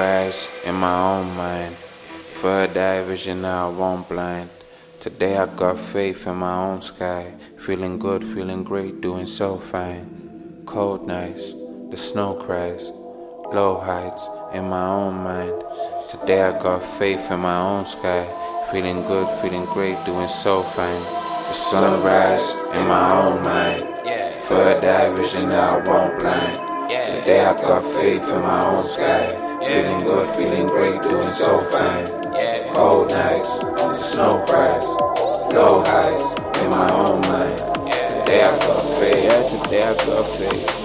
rise in my own mind. For a diversion I won't blind. Today I got faith in my own sky. Feeling good, feeling great, doing so fine. Cold nights, the snow cries. Low heights in my own mind. Today I got faith in my own sky. Feeling good, feeling great, doing so fine. The sunrise in my own mind. For a diversion I won't blind. Today I got faith in my own sky. Feeling good, feeling great, doing so fine. Cold nights, the snow cries. Low highs, in my own mind. Today I got faith, yeah, today I got faith. Yeah.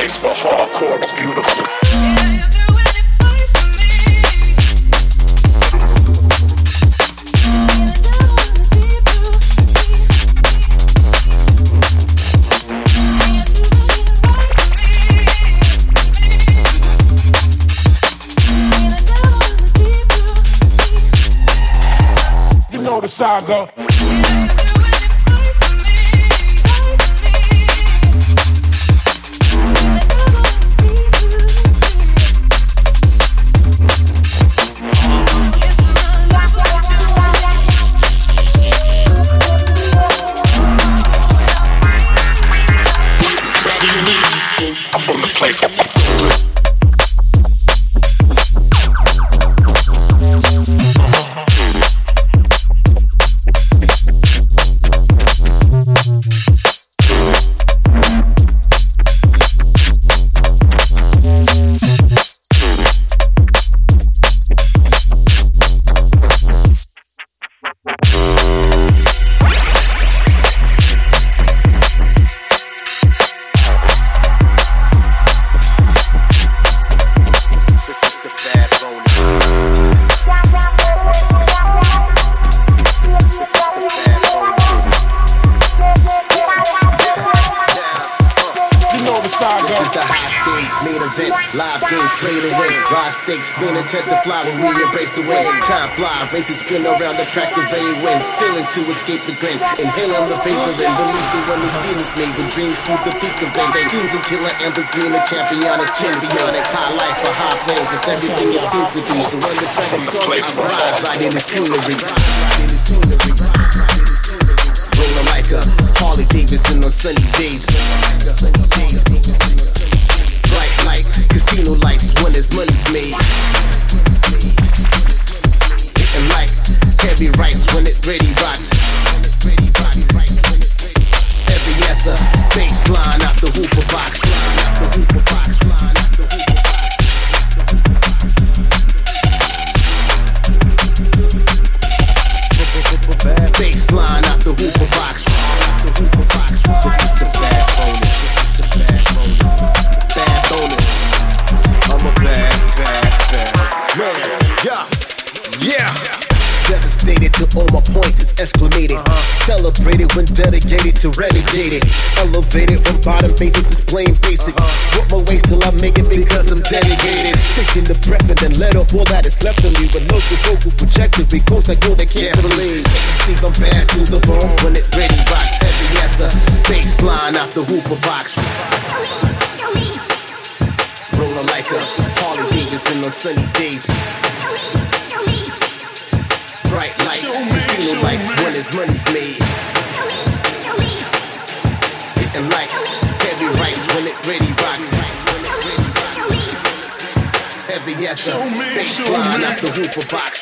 place for hardcore is beautiful. The saga. I'm from the place. Live games played away, dry stakes, spin intent to fly when we embrace the wind. Time fly, races spin around the track, conveying wind, sealing to escape the grin, inhaling the vapor and releasing when these demons made with dreams to the peak of them. They fumes and killer embers, mean a champion of chins, beyond high life for high flames, it's everything it seemed to be. So when the track is gone, I rise right in the scenery. Rolling like a Harley Davidson on sunny days. Bright light, casino lights when there's money's made. Hitting like heavy rights when it ready rocks. Every answer, baseline out the hooper box. Baseline out the hooper box. This is the bad bonus. Yeah. Devastated to all my points, it's exclamated. Celebrated when dedicated to renegade it. Elevated from bottom basis, it's plain basic. Work my ways till I make it because I'm dedicated. Taking the breath and then let off all that is left of me. With local vocal projected, we coast like gold, I can't believe. See, I'm bad to the bone when it ready rocks. Heavy as a baseline out the hooper box. Rolling like a Harley Davidson on sunny days. Bright lights, casino lights when his money's made. Hitting like heavy rights when it ready rocks. Heavy as a baseline out the hooper box.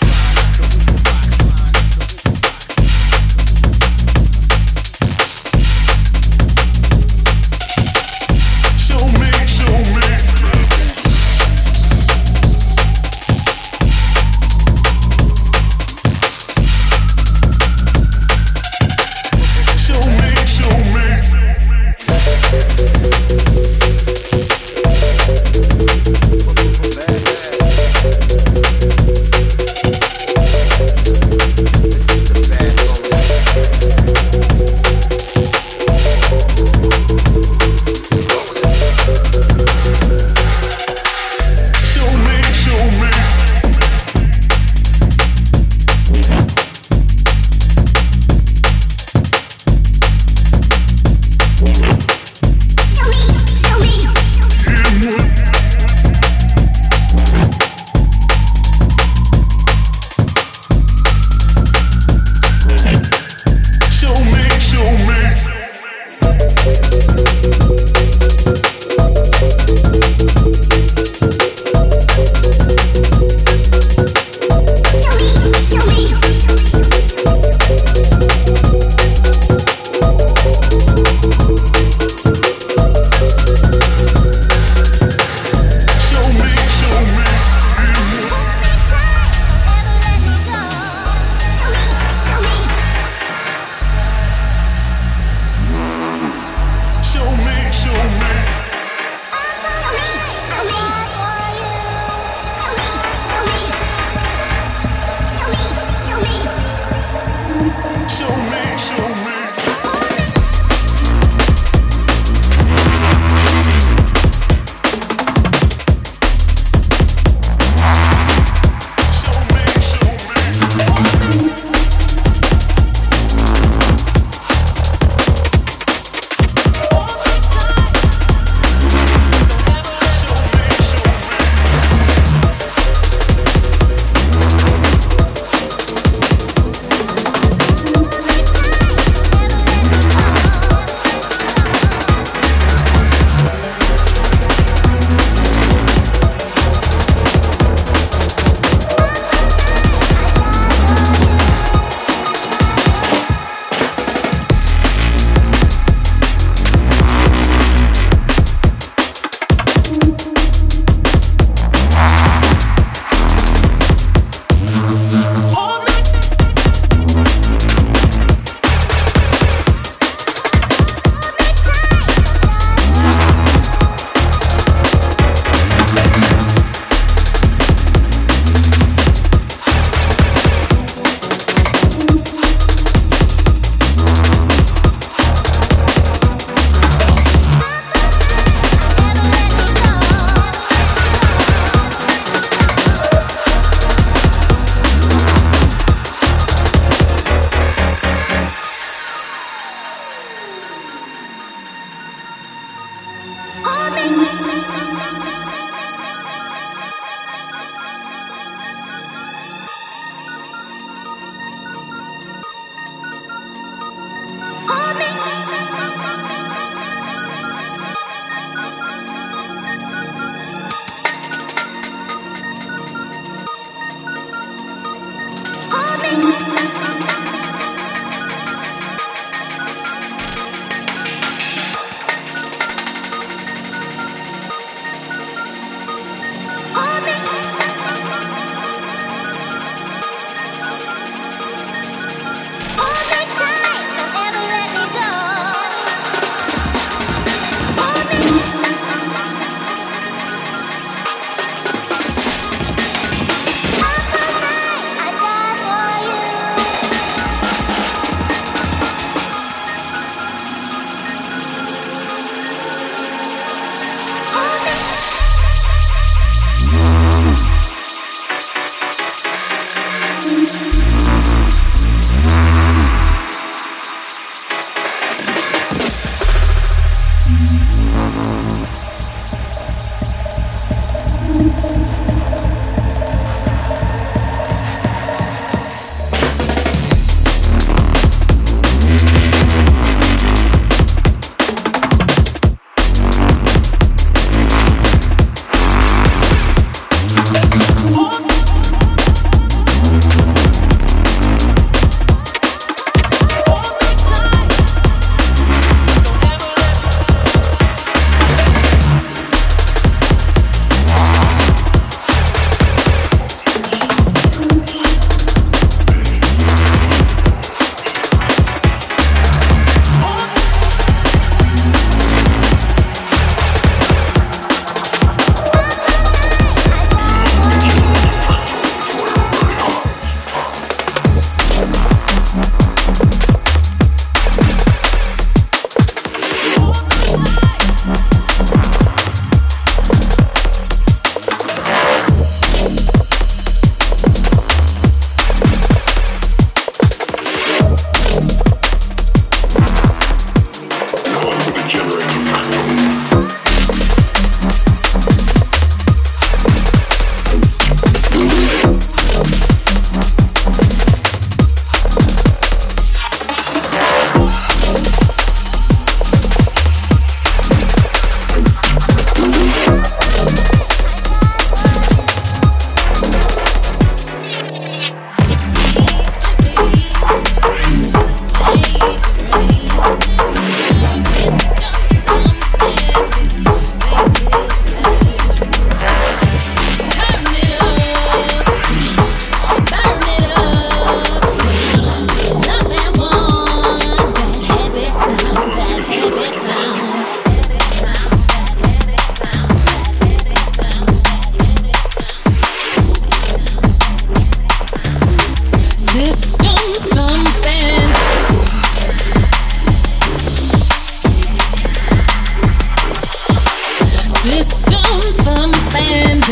storms, some abandoned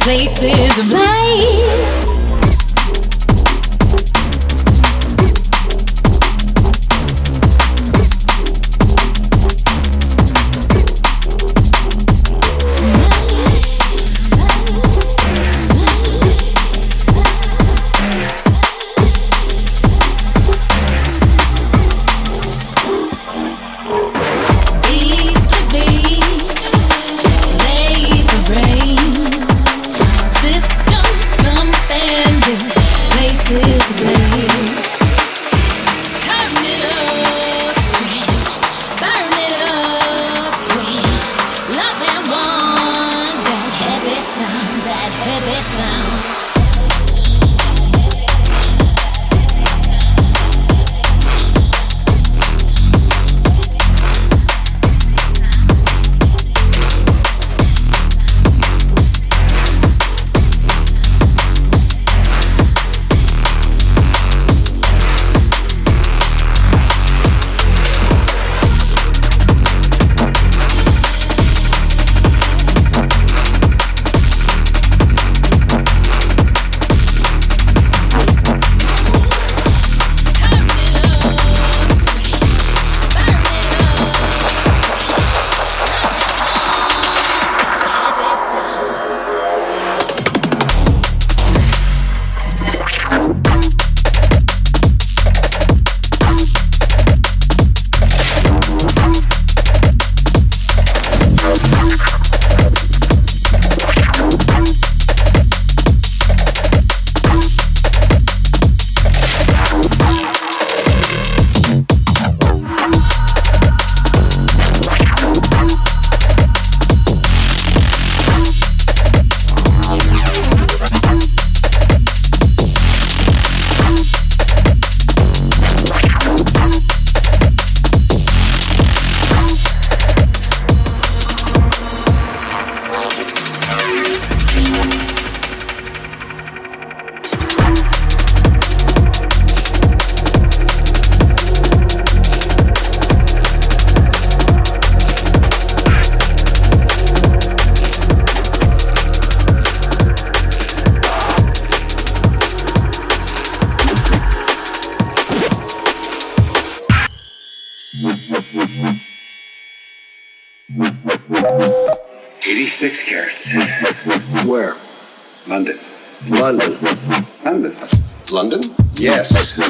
places of lies.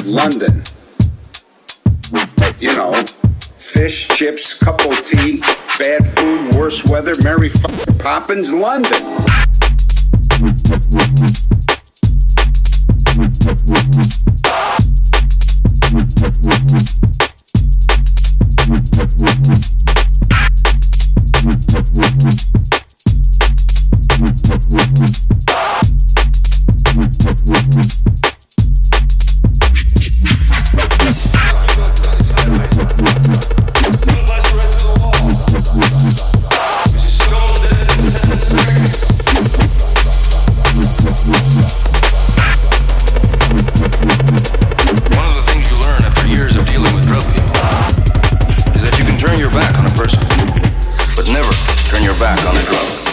London. You know, fish, chips, cup of tea, bad food, worse weather, Mary Poppins, London. Back on the drug.